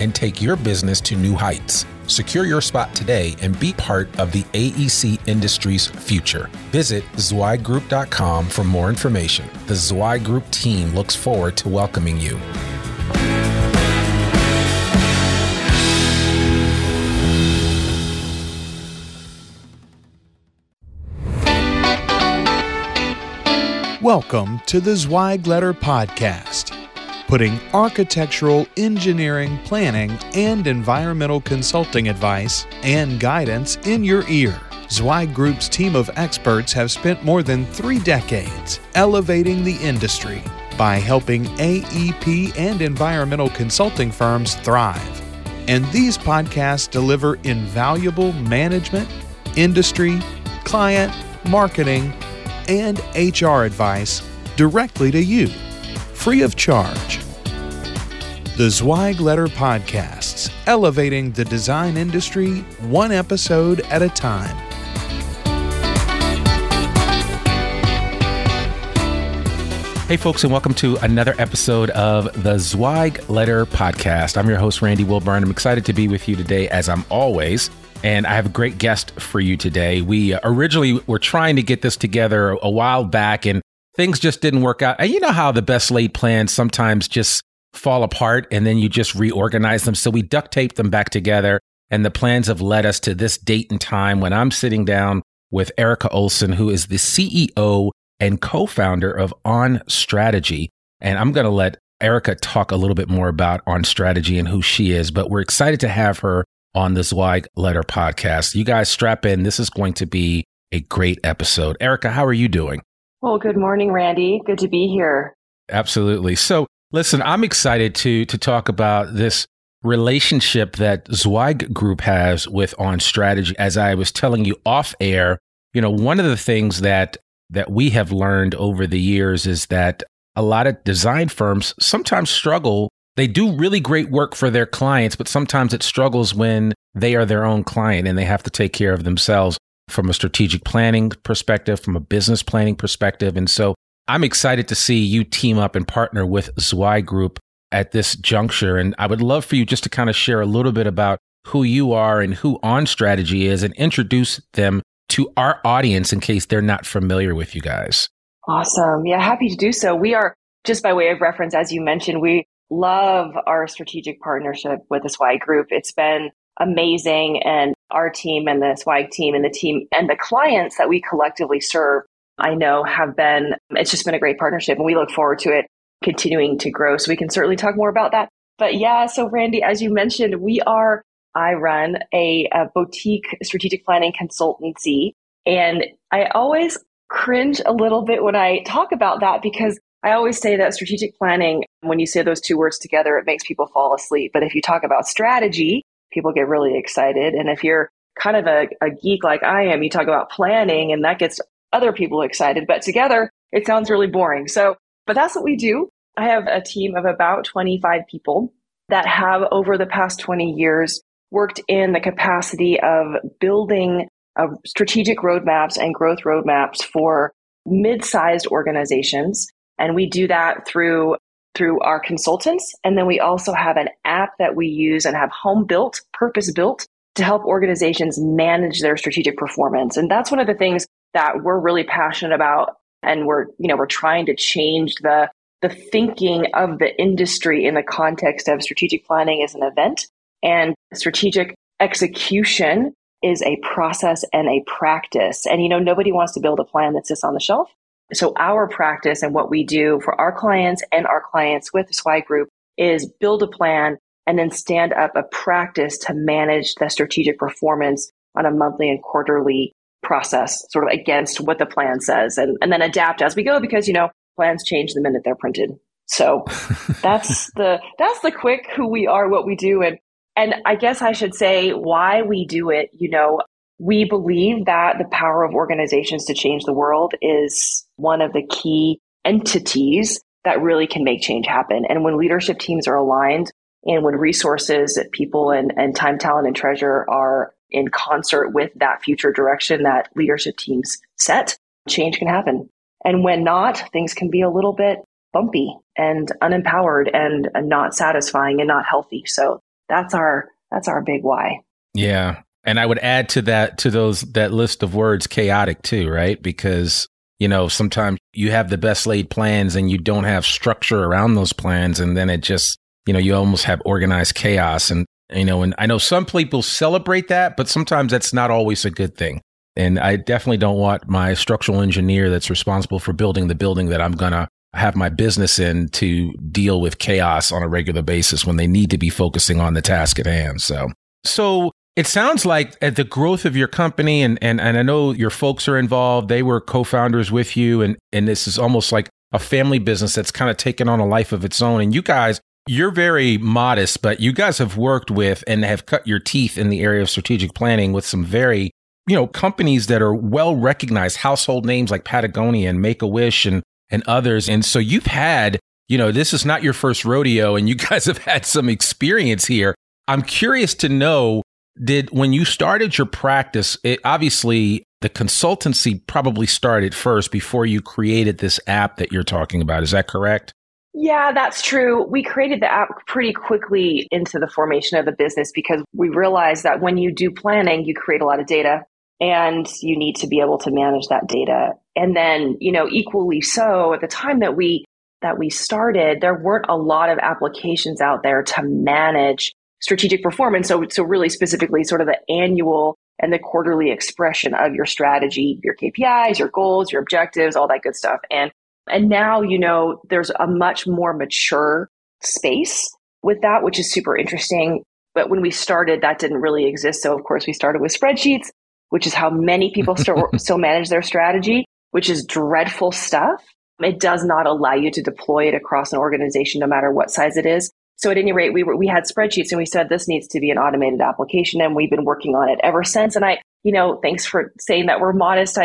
and take your business to new heights. Secure your spot today and be part of the AEC industry's future. Visit zweiggroup.com for more information. The Zweig Group team looks forward to welcoming you. Welcome to the Zweig Letter Podcast, putting architectural, engineering, planning, and environmental consulting advice and guidance in your ear. Zweig Group's team of experts have spent more than 3 decades elevating the industry by helping AEP and environmental consulting firms thrive. And these podcasts deliver invaluable management, industry, client, marketing, and HR advice directly to you, free of charge. The Zweig Letter Podcasts, elevating the design industry one episode at a time. Hey folks, and welcome to another episode of the Zweig Letter Podcast. I'm your host, Randy Wilburn. I'm excited to be with you today, as I'm always. And I have a great guest for you today. We originally were trying to get this together a while back, and things just didn't work out. And you know how the best laid plans sometimes just fall apart, and then you just reorganize them. So we duct taped them back together, and the plans have led us to this date and time when I'm sitting down with Erica Olsen, who is the CEO and co-founder of OnStrategy. And I'm going to let Erica talk a little bit more about OnStrategy and who she is, but we're excited to have her on the Zweig Letter Podcast. You guys strap in. This is going to be a great episode. Erica, how are you doing? Well, good morning, Randy. Good to be here. Absolutely. So listen, I'm excited to talk about this relationship that Zweig Group has with OnStrategy. As I was telling you off air, you know, one of the things that we have learned over the years is that a lot of design firms sometimes struggle. They do really great work for their clients, but sometimes it struggles when they are their own client and they have to take care of themselves from a strategic planning perspective, from a business planning perspective. And so I'm excited to see you team up and partner with Zweig Group at this juncture. And I would love for you just to kind of share a little bit about who you are and who OnStrategy is and introduce them to our audience in case they're not familiar with you guys. Awesome. Yeah, happy to do so. We are, just by way of reference, as you mentioned, we love our strategic partnership with the Zweig Group. It's been amazing. And our team and the Zweig team and the clients that we collectively serve, I know it's just been a great partnership, and we look forward to it continuing to grow. So we can certainly talk more about that. But yeah, so Randy, as you mentioned, I run a boutique strategic planning consultancy. And I always cringe a little bit when I talk about that, because I always say that strategic planning, when you say those two words together, it makes people fall asleep. But if you talk about strategy, people get really excited. And if you're kind of a geek like I am, you talk about planning, and that gets other people excited. But together, it sounds really boring. But that's what we do. I have a team of about 25 people that have, over the past 20 years, worked in the capacity of building strategic roadmaps and growth roadmaps for mid-sized organizations. And we do that through our consultants. And then we also have an app that we use and have home-built, purpose-built to help organizations manage their strategic performance. And that's one of the things that we're really passionate about. And we're trying to change the thinking of the industry in the context of strategic planning as an event, and strategic execution is a process and a practice. And, you know, nobody wants to build a plan that sits on the shelf. So our practice and what we do for our clients and our clients with Zweig Group is build a plan and then stand up a practice to manage the strategic performance on a monthly and quarterly process, sort of against what the plan says, and then adapt as we go, because, you know, plans change the minute they're printed. So that's the quick who we are, what we do. And And I guess I should say why we do it. You know, we believe that the power of organizations to change the world is one of the key entities that really can make change happen. And when leadership teams are aligned and when resources, people, and time, talent, and treasure are in concert with that future direction that leadership teams set, change can happen. And when not, things can be a little bit bumpy and unempowered and not satisfying and not healthy. So that's our big why. Yeah. And I would add to that, to that list of words, chaotic too, right? Because, you know, sometimes you have the best laid plans and you don't have structure around those plans. And then it just, you know, you almost have organized chaos. And, you know, and I know some people celebrate that, but sometimes that's not always a good thing. And I definitely don't want my structural engineer that's responsible for building the building that I'm going to have my business in to deal with chaos on a regular basis when they need to be focusing on the task at hand. So it sounds like at the growth of your company, and I know your folks are involved, they were co-founders with you, and this is almost like a family business that's kind of taken on a life of its own. And you guys, you're very modest, but you guys have worked with and have cut your teeth in the area of strategic planning with some very, you know, companies that are well recognized, household names like Patagonia and Make-A-Wish and others. And so you've had, you know, this is not your first rodeo, and you guys have had some experience here. I'm curious to know, when you started your practice, obviously the consultancy probably started first before you created this app that you're talking about. Is that correct? Yeah, that's true. We created the app pretty quickly into the formation of the business because we realized that when you do planning, you create a lot of data and you need to be able to manage that data. And then, you know, equally so, at the time that we started, there weren't a lot of applications out there to manage strategic performance. So really specifically sort of the annual and the quarterly expression of your strategy, your KPIs, your goals, your objectives, all that good stuff. And now, you know, there's a much more mature space with that, which is super interesting. But when we started, that didn't really exist. So of course, we started with spreadsheets, which is how many people still manage their strategy, which is dreadful stuff. It does not allow you to deploy it across an organization, no matter what size it is. So at any rate, we had spreadsheets and we said, this needs to be an automated application. And we've been working on it ever since. And I, you know, thanks for saying that we're modest.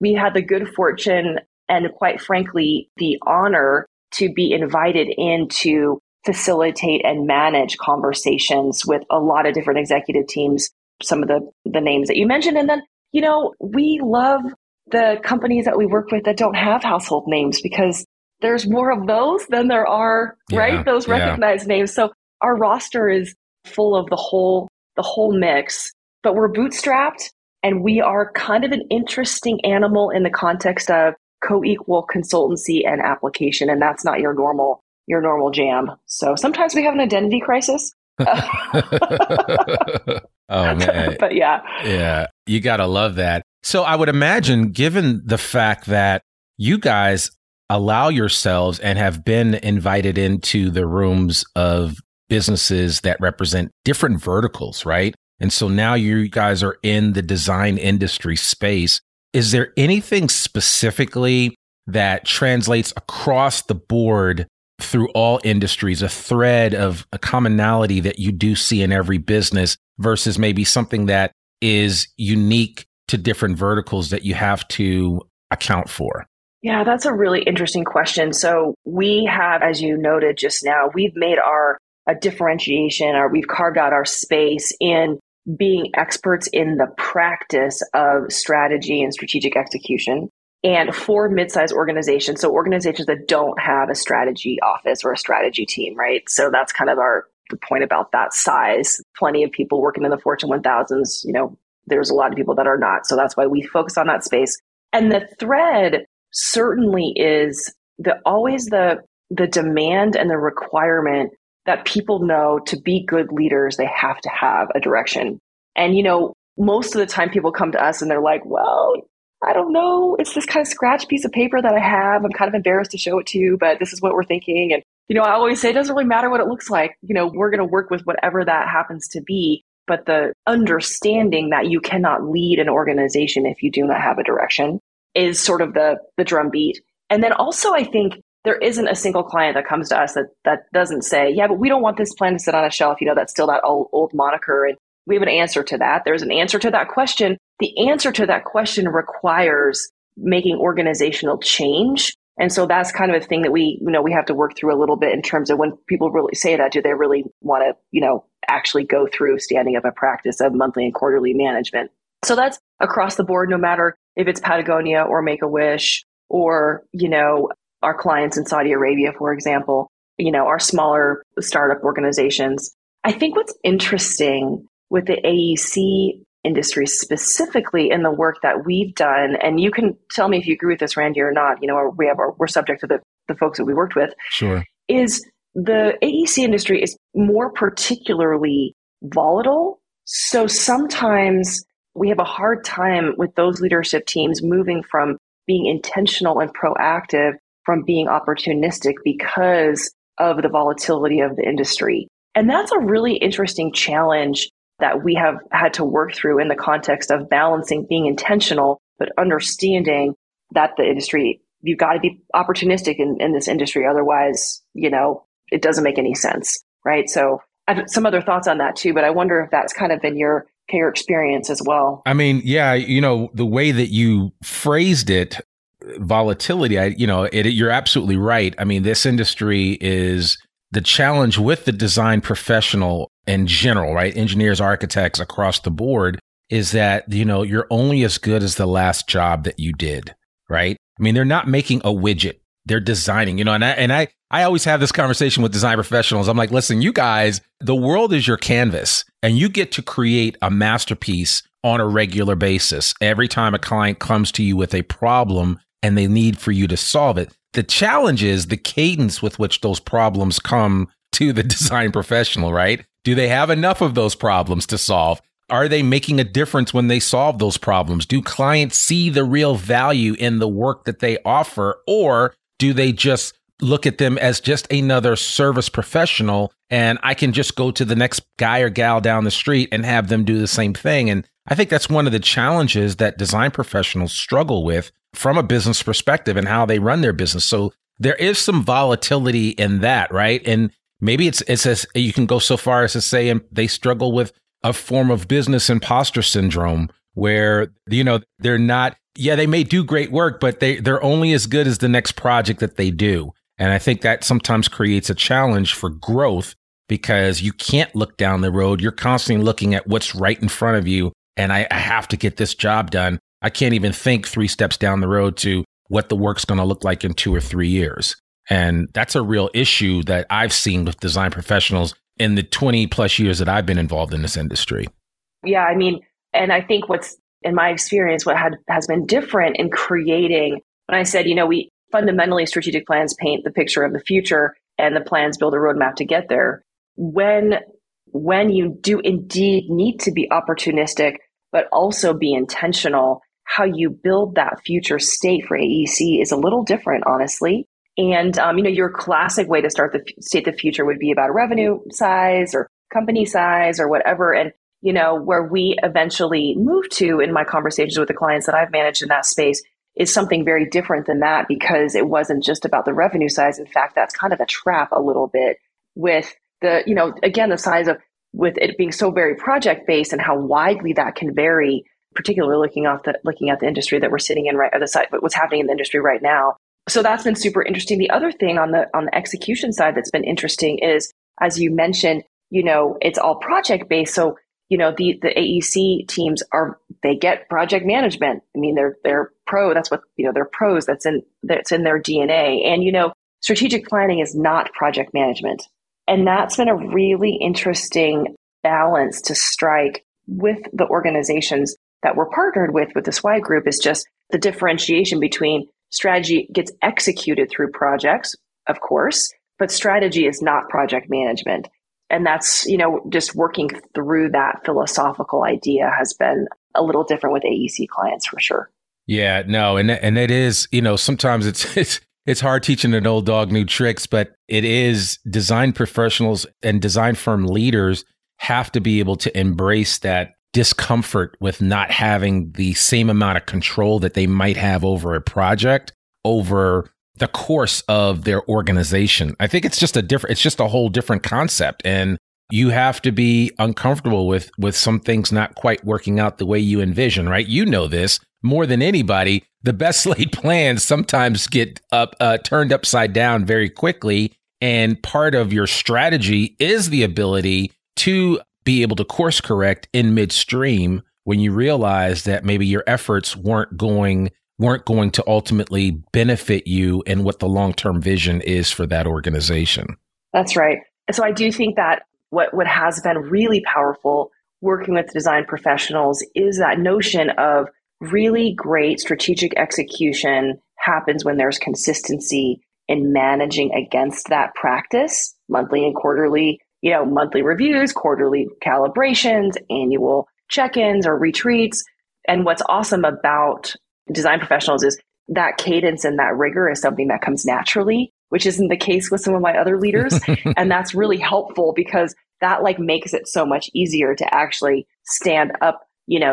We had the good fortune and quite frankly, the honor to be invited in to facilitate and manage conversations with a lot of different executive teams, some of the names that you mentioned. And then, you know, we love the companies that we work with that don't have household names because there's more of those than there are, right? Those recognized names. So our roster is full of the whole mix, but we're bootstrapped and we are kind of an interesting animal in the context of co-equal consultancy and application. And that's not your normal jam. So sometimes we have an identity crisis. Oh, man. But yeah. Yeah. You got to love that. So I would imagine, given the fact that you guys allow yourselves and have been invited into the rooms of businesses that represent different verticals, right? And so now you guys are in the design industry space. Is there anything specifically that translates across the board through all industries, a thread of a commonality that you do see in every business versus maybe something that is unique to different verticals that you have to account for? Yeah, that's a really interesting question. So we have, as you noted just now, we've made a differentiation, or we've carved out our space in being experts in the practice of strategy and strategic execution, and for mid-sized organizations, so organizations that don't have a strategy office or a strategy team, right? So that's kind of the point about that size. Plenty of people working in the Fortune 1000s, you know, there's a lot of people that are not. So that's why we focus on that space. And the thread certainly is always the demand and the requirement that people know to be good leaders, they have to have a direction. And, you know, most of the time people come to us and they're like, well, I don't know. It's this kind of scratch piece of paper that I have. I'm kind of embarrassed to show it to you, but this is what we're thinking. And, you know, I always say, it doesn't really matter what it looks like. You know, we're going to work with whatever that happens to be. But the understanding that you cannot lead an organization if you do not have a direction is sort of the drumbeat. And then also, I think there isn't a single client that comes to us that doesn't say, yeah, but we don't want this plan to sit on a shelf. You know, that's still that old moniker. And we have an answer to that. There's an answer to that question. The answer to that question requires making organizational change. And so that's kind of a thing that we, you know, we have to work through a little bit in terms of when people really say that, do they really want to, you know, actually go through standing up a practice of monthly and quarterly management? So that's across the board, no matter if it's Patagonia or Make-A-Wish or, you know, our clients in Saudi Arabia, for example, you know, our smaller startup organizations. I think what's interesting with the AEC industry specifically in the work that we've done, and you can tell me if you agree with this, Randy, or not, you know, we're subject to the folks that we worked with, sure, is the AEC industry is more particularly volatile. So sometimes we have a hard time with those leadership teams moving from being intentional and proactive from being opportunistic because of the volatility of the industry. And that's a really interesting challenge that we have had to work through in the context of balancing being intentional, but understanding that the industry, you've got to be opportunistic in this industry. Otherwise, you know, it doesn't make any sense, right? So I have some other thoughts on that too, but I wonder if that's kind of been your experience as well. I mean, yeah, you know, the way that you phrased it, volatility, you're absolutely right. I mean, this industry is the challenge with the design professional in general, right? Engineers, architects across the board is that, you know, you're only as good as the last job that you did, right? I mean, they're not making a widget. They're designing, you know, and I always have this conversation with design professionals. I'm like, listen, you guys, the world is your canvas and you get to create a masterpiece on a regular basis. Every time a client comes to you with a problem and they need for you to solve it, the challenge is the cadence with which those problems come to the design professional, right? Do they have enough of those problems to solve? Are they making a difference when they solve those problems? Do clients see the real value in the work that they offer, or do they just look at them as just another service professional and I can just go to the next guy or gal down the street and have them do the same thing? And I think that's one of the challenges that design professionals struggle with from a business perspective and how they run their business. So there is some volatility in that, right? And maybe it's as you can go so far as to say they struggle with a form of business imposter syndrome where, you know, they're not, yeah, they may do great work, but they're only as good as the next project that they do. And I think that sometimes creates a challenge for growth because you can't look down the road. You're constantly looking at what's right in front of you. And I have to get this job done. I can't even think 3 steps down the road to what the work's going to look like in 2 or 3 years. And that's a real issue that I've seen with design professionals in the 20 plus years that I've been involved in this industry. Yeah, I mean, and I think what's in my experience, what has been different in creating, when I said, you know, we fundamentally strategic plans paint the picture of the future and the plans build a roadmap to get there. When you do indeed need to be opportunistic, but also be intentional, how you build that future state for AEC is a little different, honestly. And, you know, your classic way to start the state of the future would be about revenue size or company size or whatever. And, you know, where we eventually move to in my conversations with the clients that I've managed in that space is something very different than that, because it wasn't just about the revenue size. In fact, that's kind of a trap a little bit with the, you know, again, the size of, with it being so very project-based and how widely that can vary, particularly looking at the industry that we're sitting in right, or the side, what's happening in the industry right now. So that's been super interesting. The other thing on the execution side that's been interesting is, as you mentioned, you know, it's all project-based. So, you know, the AEC teams they get project management. I mean, they're pro. That's what, you know, they're pros. That's in their DNA. And, you know, strategic planning is not project management. And that's been a really interesting balance to strike with the organizations that we're partnered with the Zweig Group, is just the differentiation between strategy gets executed through projects, of course, but strategy is not project management. And that's, you know, just working through that philosophical idea has been a little different with AEC clients for sure. Yeah, no. And it is, you know, sometimes it's hard teaching an old dog new tricks, but it is design professionals and design firm leaders have to be able to embrace that discomfort with not having the same amount of control that they might have over a project, over the course of their organization. I think it's just a whole different concept. And you have to be uncomfortable with some things not quite working out the way you envision, right? You know this more than anybody. The best laid plans sometimes get turned upside down very quickly. And part of your strategy is the ability to be able to course correct in midstream when you realize that maybe your efforts weren't going to ultimately benefit you and what the long-term vision is for that organization. That's right. So I do think that what has been really powerful working with design professionals is that notion of really great strategic execution happens when there's consistency in managing against that practice, monthly and quarterly, monthly reviews, quarterly calibrations, annual check-ins or retreats. And what's awesome about design professionals is that cadence and that rigor is something that comes naturally, which isn't the case with some of my other leaders. And that's really helpful because that makes it so much easier to actually stand up,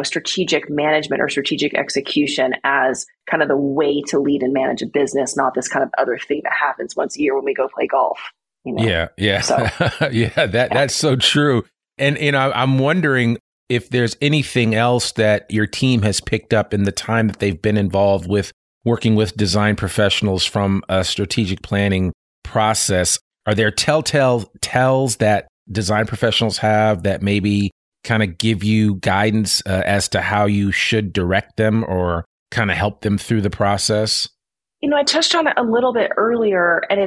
strategic management or strategic execution as kind of the way to lead and manage a business, not this kind of other thing that happens once a year when we go play golf. Yeah. So, That's so true. And I'm wondering if there's anything else that your team has picked up in the time that they've been involved with working with design professionals from a strategic planning process. Are there tells that design professionals have that maybe kind of give you guidance as to how you should direct them or kind of help them through the process? I touched on it a little bit earlier, and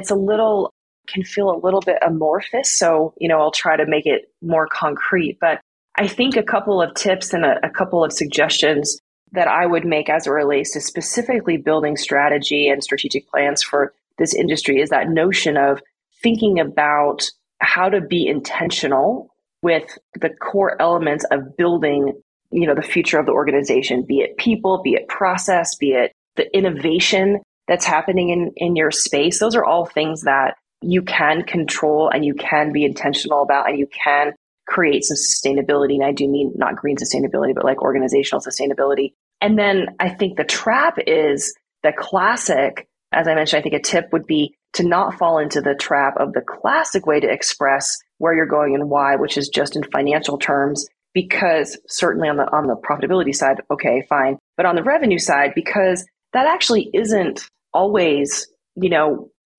can feel a little bit amorphous. So, I'll try to make it more concrete, but I think a couple of tips and a couple of suggestions that I would make as it relates to specifically building strategy and strategic plans for this industry is that notion of thinking about how to be intentional with the core elements of building, the future of the organization, be it people, be it process, be it the innovation that's happening in your space. Those are all things that you can control and you can be intentional about, and you can create some sustainability. And I do mean not green sustainability, but organizational sustainability. And then I think the trap is the classic, as I mentioned, I think a tip would be to not fall into the trap of the classic way to express where you're going and why, which is just in financial terms, because certainly on the profitability side, okay, fine. But on the revenue side, because that actually isn't always,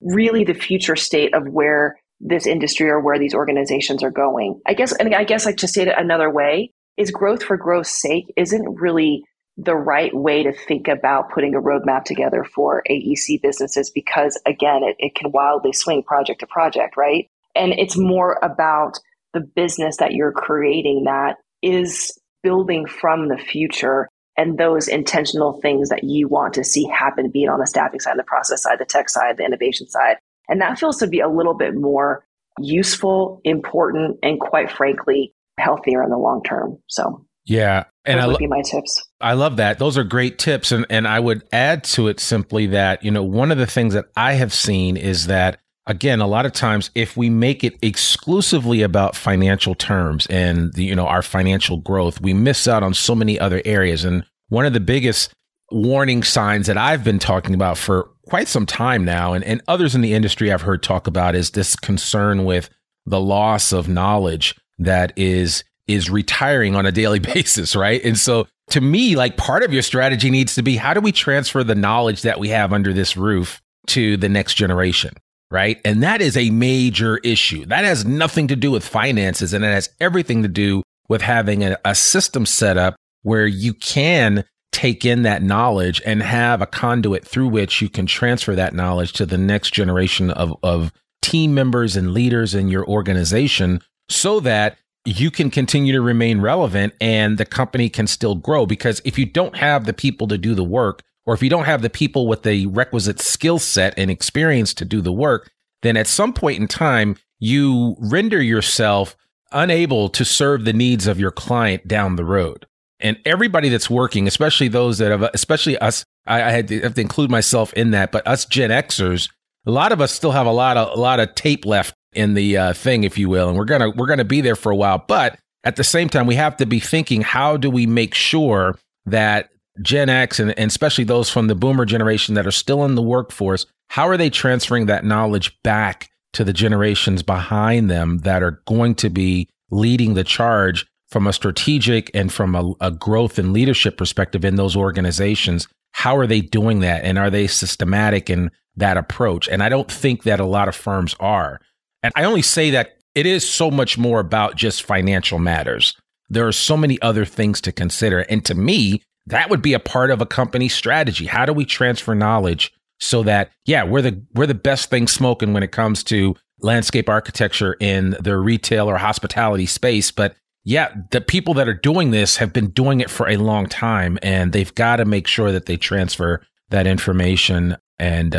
really the future state of where this industry or where these organizations are going. I guess to state it another way is growth for growth's sake isn't really the right way to think about putting a roadmap together for AEC businesses, because again, it can wildly swing project to project, right? And it's more about the business that you're creating that is building from the future and those intentional things that you want to see happen, be it on the staffing side, the process side, the tech side, the innovation side. And that feels to be a little bit more useful, important, and quite frankly, healthier in the long term. So yeah, and those would be my tips. I love that. Those are great tips. And I would add to it simply that, one of the things that I have seen is that, again, a lot of times if we make it exclusively about financial terms and our financial growth, we miss out on so many other areas. And one of the biggest warning signs that I've been talking about for quite some time now, and others in the industry I've heard talk about, is this concern with the loss of knowledge that is retiring on a daily basis, right? And so to me, part of your strategy needs to be, how do we transfer the knowledge that we have under this roof to the next generation, right? And that is a major issue. That has nothing to do with finances, and it has everything to do with having a system set up where you can take in that knowledge and have a conduit through which you can transfer that knowledge to the next generation of team members and leaders in your organization, so that you can continue to remain relevant and the company can still grow. Because if you don't have the people to do the work, or if you don't have the people with the requisite skill set and experience to do the work, then at some point in time, you render yourself unable to serve the needs of your client down the road. And everybody that's working, especially us, I have to include myself in that, but us Gen Xers, a lot of us still have a lot of tape left in the thing, if you will. And we're going to be there for a while. But at the same time, we have to be thinking, how do we make sure that Gen X and especially those from the boomer generation that are still in the workforce, how are they transferring that knowledge back to the generations behind them that are going to be leading the charge from a strategic and from a growth and leadership perspective in those organizations? How are they doing that? And are they systematic in that approach? And I don't think that a lot of firms are. And I only say that it is so much more about just financial matters. There are so many other things to consider. And to me, that would be a part of a company's strategy. How do we transfer knowledge so that, yeah, we're the best thing smoking when it comes to landscape architecture in the retail or hospitality space. But yeah, the people that are doing this have been doing it for a long time, and they've got to make sure that they transfer that information and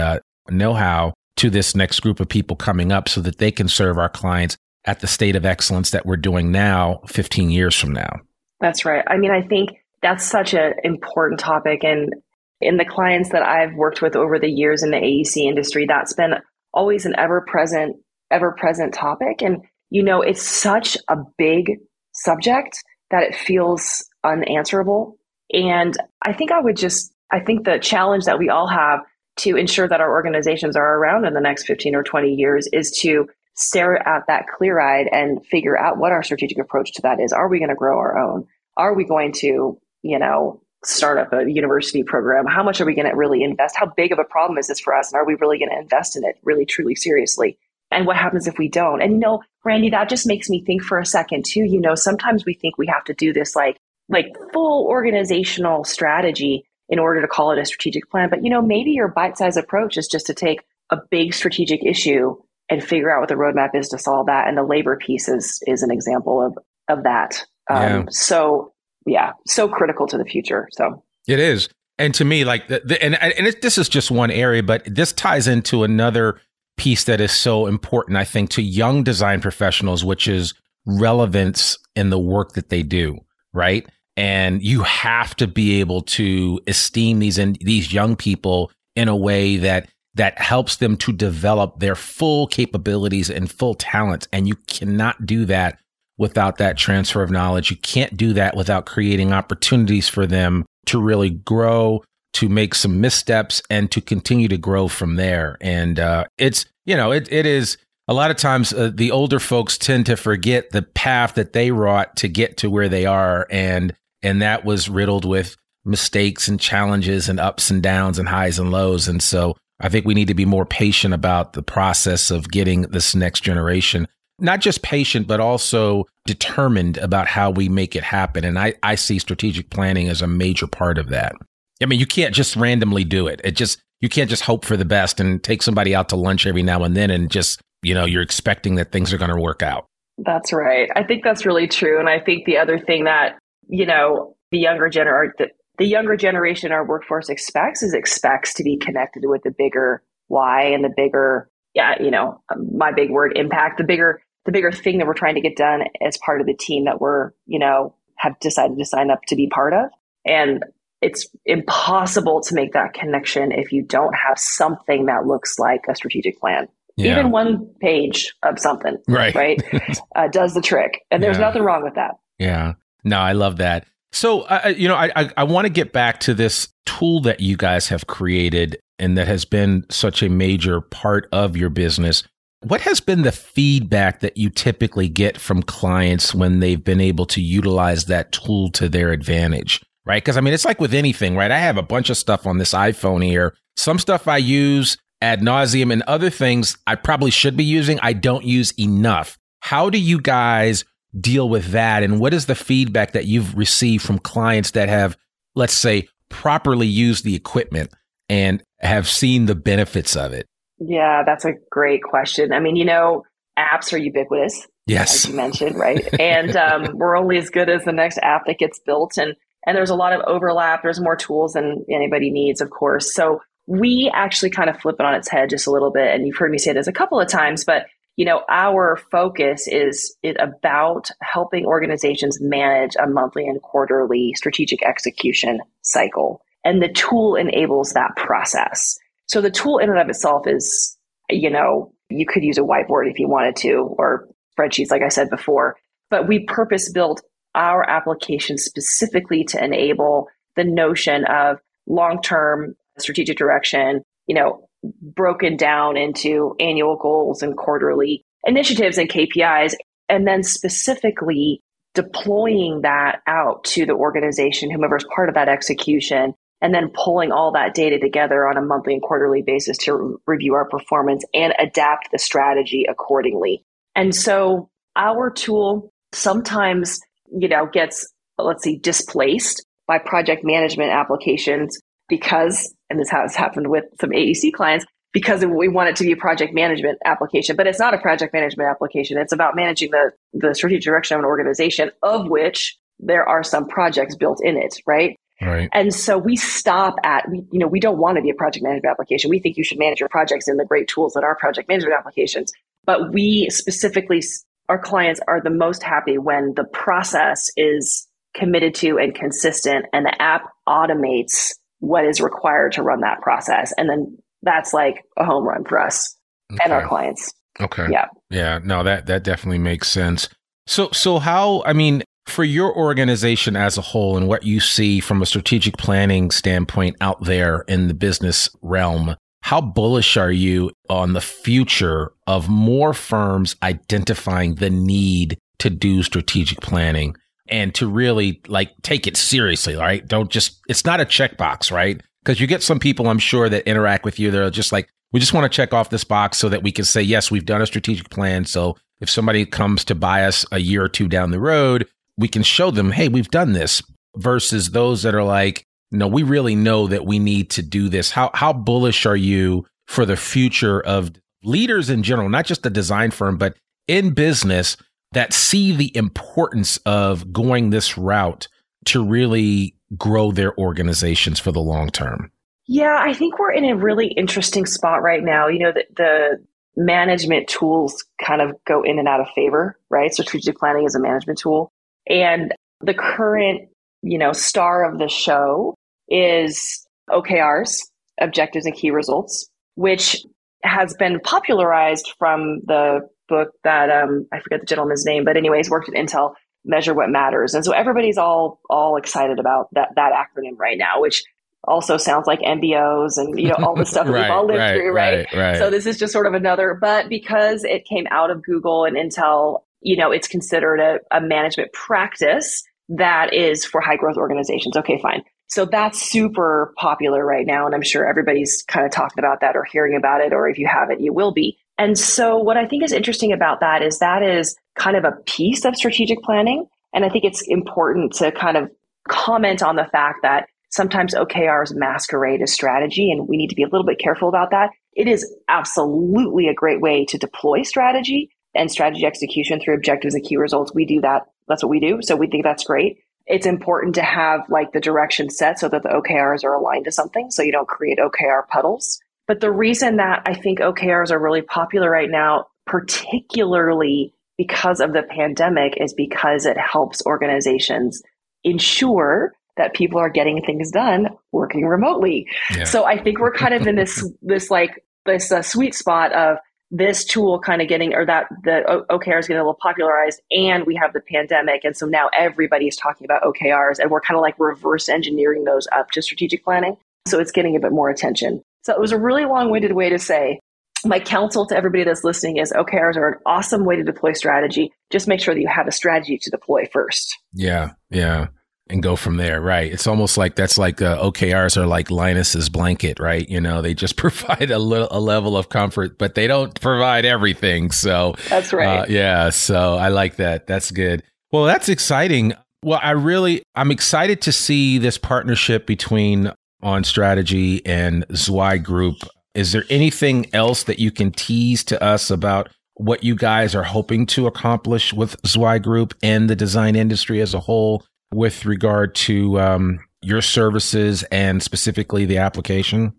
know-how to this next group of people coming up so that they can serve our clients at the state of excellence that we're doing now, 15 years from now. That's right. I mean, I think that's such an important topic. And in the clients that I've worked with over the years in the AEC industry, that's been always an ever-present topic. And, you know, it's such a big subject that it feels unanswerable. And I think the challenge that we all have to ensure that our organizations are around in the next 15 or 20 years is to stare at that clear-eyed and figure out what our strategic approach to that is. Are we going to grow our own? Are we going to, you know, start up a university program? How much are we going to really invest? How big of a problem is this for us? And are we really going to invest in it really, truly, seriously? And what happens if we don't? And, you know, Randy, that just makes me think for a second too. You know, sometimes we think we have to do this like full organizational strategy in order to call it a strategic plan. But, you know, maybe your bite-sized approach is just to take a big strategic issue and figure out what the roadmap is to solve that. And the labor piece is an example of that. So critical to the future. So it is. And to me, like, this is just one area, but this ties into another piece that is so important, I think, to young design professionals, which is relevance in the work that they do, right? And you have to be able to esteem these young people in a way that helps them to develop their full capabilities and full talents. And you cannot do that without that transfer of knowledge. You can't do that without creating opportunities for them to really grow, to make some missteps, and to continue to grow from there. And it's, you know, it is a lot of times the older folks tend to forget the path that they wrought to get to where they are. And that was riddled with mistakes and challenges and ups and downs and highs and lows. And so I think we need to be more patient about the process of getting this next generation, not just patient, but also determined about how we make it happen. And I see strategic planning as a major part of that. I mean, you can't just randomly do it. You can't just hope for the best and take somebody out to lunch every now and then and just, you know, you're expecting that things are going to work out. That's right. I think that's really true. And I think the other thing that, you know, the younger generation, our workforce expects to be connected with the bigger why and the bigger, my big word, impact, the bigger thing that we're trying to get done as part of the team that we're, you know, have decided to sign up to be part of. And it's impossible to make that connection if you don't have something that looks like a strategic plan. Yeah. Even one page of something, right? Does the trick. And there's nothing wrong with that. Yeah. No, I love that. So, I want to get back to this tool that you guys have created and that has been such a major part of your business. What has been the feedback that you typically get from clients when they've been able to utilize that tool to their advantage? Right? Because I mean, it's like with anything, right? I have a bunch of stuff on this iPhone here. Some stuff I use ad nauseum and other things I probably should be using, I don't use enough. How do you guys deal with that? And what is the feedback that you've received from clients that have, let's say, properly used the equipment and have seen the benefits of it? Yeah, that's a great question. I mean, you know, apps are ubiquitous. Yes. As you mentioned, right? And we're only as good as the next app that gets built. And there's a lot of overlap. There's more tools than anybody needs, of course. So we actually kind of flip it on its head just a little bit. And you've heard me say this a couple of times, but you know, our focus is about helping organizations manage a monthly and quarterly strategic execution cycle. And the tool enables that process. So the tool in and of itself is, you know, you could use a whiteboard if you wanted to, or spreadsheets, like I said before, but we purpose built our application specifically to enable the notion of long-term strategic direction, broken down into annual goals and quarterly initiatives and KPIs, and then specifically deploying that out to the organization, whomever's part of that execution, and then pulling all that data together on a monthly and quarterly basis to review our performance and adapt the strategy accordingly. And so our tool sometimes, gets, displaced by project management applications because, and this has happened with some AEC clients, because we want it to be a project management application, but it's not a project management application. It's about managing the strategic direction of an organization, of which there are some projects built in it, right? Right. And so we stop at, we don't want to be a project management application. We think you should manage your projects in the great tools that are project management applications. But we specifically, our clients are the most happy when the process is committed to and consistent, and the app automates what is required to run that process. And then that's like a home run for us and our clients. Okay. Yeah. Yeah. No, that definitely makes sense. So how, for your organization as a whole and what you see from a strategic planning standpoint out there in the business realm, how bullish are you on the future of more firms identifying the need to do strategic planning and to really take it seriously, right? It's not a checkbox, right? Because you get some people, I'm sure, that interact with you. They're just like, we just want to check off this box so that we can say, yes, we've done a strategic plan. So if somebody comes to buy us a year or two down the road, we can show them, hey, we've done this, versus those that are like, no, we really know that we need to do this. How bullish are you for the future of leaders in general, not just the design firm, but in business that see the importance of going this route to really grow their organizations for the long term? Yeah, I think we're in a really interesting spot right now. The management tools kind of go in and out of favor, right? Strategic planning is a management tool. And the current, star of the show is OKRs, objectives and key results, which has been popularized from the book that, I forget the gentleman's name, but anyways, worked at Intel, Measure What Matters. And so everybody's all excited about that acronym right now, which also sounds like MBOs and, all the stuff that we've all lived through, right? So this is just sort of another, but because it came out of Google and Intel, it's considered a management practice that is for high growth organizations. Okay, fine. So that's super popular right now. And I'm sure everybody's kind of talking about that or hearing about it, or if you haven't, you will be. And so what I think is interesting about that is kind of a piece of strategic planning. And I think it's important to kind of comment on the fact that sometimes OKRs masquerade as strategy, and we need to be a little bit careful about that. It is absolutely a great way to deploy strategy and strategy execution through objectives and key results. We do that. That's what we do. So we think that's great. It's important to have the direction set so that the OKRs are aligned to something, so you don't create OKR puddles. But the reason that I think OKRs are really popular right now, particularly because of the pandemic, is because it helps organizations ensure that people are getting things done working remotely. Yeah. So I think we're kind of in this sweet spot of this tool kind of getting, or that the OKR is getting a little popularized, and we have the pandemic. And so now everybody's talking about OKRs, and we're kind of reverse engineering those up to strategic planning. So it's getting a bit more attention. So it was a really long-winded way to say, my counsel to everybody that's listening is OKRs are an awesome way to deploy strategy. Just make sure that you have a strategy to deploy first. Yeah. Yeah. And go from there, right? It's almost like that's OKRs are like Linus's blanket, right? They just provide a level of comfort, but they don't provide everything. So that's right. Yeah. So I like that. That's good. Well, that's exciting. Well, I'm excited to see this partnership between OnStrategy and Zweig Group. Is there anything else that you can tease to us about what you guys are hoping to accomplish with Zweig Group and the design industry as a whole, with regard to your services and specifically the application?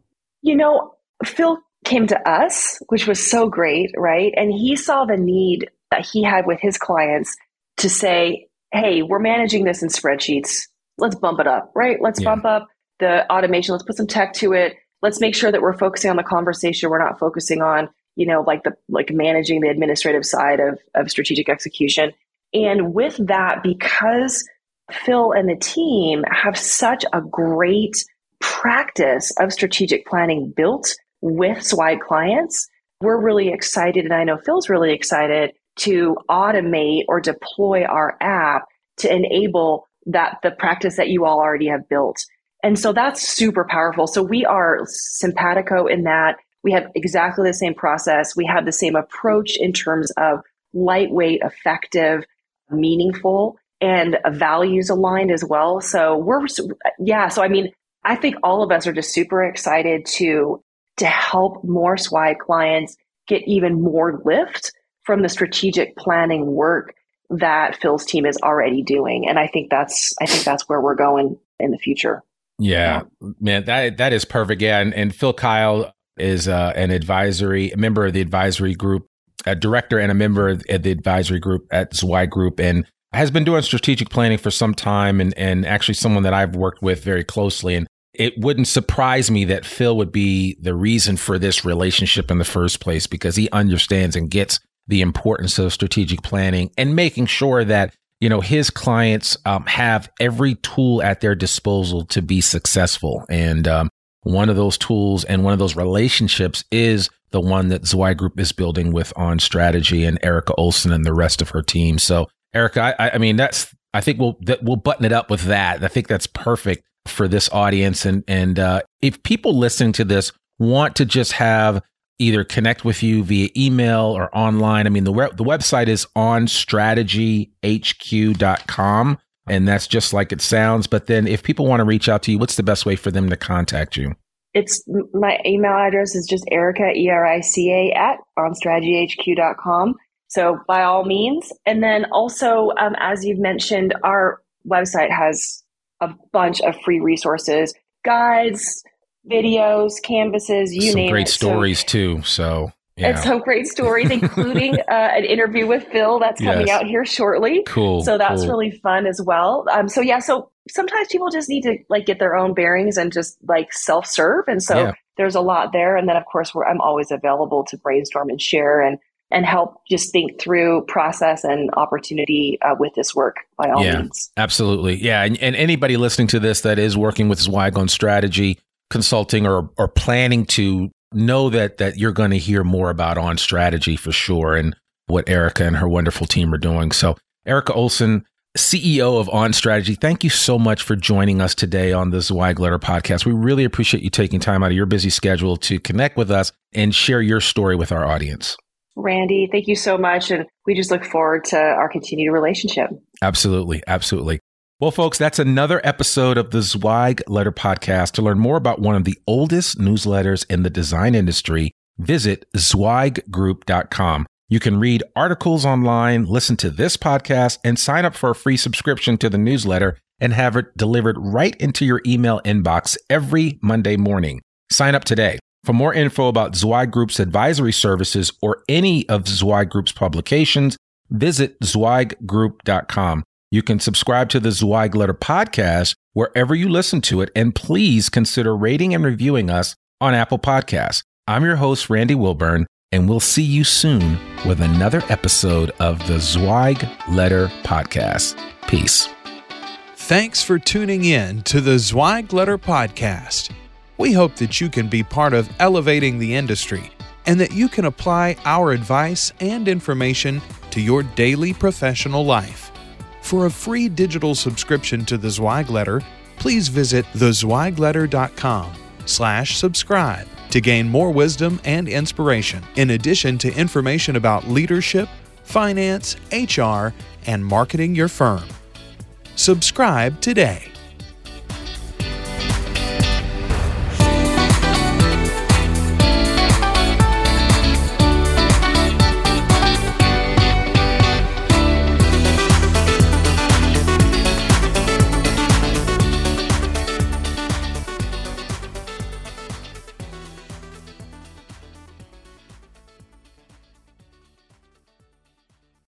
Phil came to us, which was so great, right? And he saw the need that he had with his clients to say, hey, we're managing this in spreadsheets. Let's bump it up, right? Let's bump up the automation. Let's put some tech to it. Let's make sure that we're focusing on the conversation. We're not focusing on, managing the administrative side of strategic execution. And with that, because Phil and the team have such a great practice of strategic planning built with Zweig clients. We're really excited, and I know Phil's really excited, to automate or deploy our app to enable that the practice that you all already have built. And so that's super powerful. So we are simpatico in that we have exactly the same process. We have the same approach in terms of lightweight, effective, meaningful, and values aligned as well. So I think all of us are just super excited to help more Zweig clients get even more lift from the strategic planning work that Phil's team is already doing. And I think that's where we're going in the future. Yeah, man, that is perfect. Yeah. And Phil Kyle is a member of the advisory group, a director and a member at the advisory group at Zweig Group, and has been doing strategic planning for some time, and actually someone that I've worked with very closely. And it wouldn't surprise me that Phil would be the reason for this relationship in the first place, because he understands and gets the importance of strategic planning and making sure that, you know, his clients have every tool at their disposal to be successful. And one of those tools and one of those relationships is the one that Zweig Group is building with OnStrategy and Erica Olsen and the rest of her team. So Erica, I think we'll button it up with that. I think that's perfect for this audience. And if people listening to this want to just have either connect with you via email or online, I mean, the website is onstrategyhq.com, and that's just like it sounds. But then if people want to reach out to you, what's the best way for them to contact you? It's my email address is just Erica, ERICA at onstrategyhq.com. So by all means. And then also, as you've mentioned, our website has a bunch of free resources, guides, videos, canvases, you name it. Some great stories too. So yeah. And some great stories, including an interview with Phil that's coming out here shortly. Cool. So that's really fun as well. So sometimes people just need to like get their own bearings and just like self-serve. And so there's a lot there. And then of course I'm always available to brainstorm and share and help just think through process and opportunity with this work by all means. Absolutely. Yeah. And anybody listening to this that is working with Zweig on strategy consulting or planning to know that you're going to hear more about on strategy for sure, and what Erica and her wonderful team are doing. So Erica Olsen, CEO of OnStrategy, thank you so much for joining us today on the Zweig Letter podcast. We really appreciate you taking time out of your busy schedule to connect with us and share your story with our audience. Randy, thank you so much. And we just look forward to our continued relationship. Absolutely. Absolutely. Well, folks, that's another episode of the Zweig Letter podcast. To learn more about one of the oldest newsletters in the design industry, visit zweiggroup.com. You can read articles online, listen to this podcast, and sign up for a free subscription to the newsletter and have it delivered right into your email inbox every Monday morning. Sign up today. For more info about Zweig Group's advisory services or any of Zweig Group's publications, visit zweiggroup.com. You can subscribe to the Zweig Letter podcast wherever you listen to it, and please consider rating and reviewing us on Apple Podcasts. I'm your host, Randy Wilburn, and we'll see you soon with another episode of the Zweig Letter podcast. Peace. Thanks for tuning in to the Zweig Letter podcast. We hope that you can be part of elevating the industry and that you can apply our advice and information to your daily professional life. For a free digital subscription to the Zweig Letter, please visit thezweigletter.com/subscribe to gain more wisdom and inspiration, in addition to information about leadership, finance, HR, and marketing your firm. Subscribe today.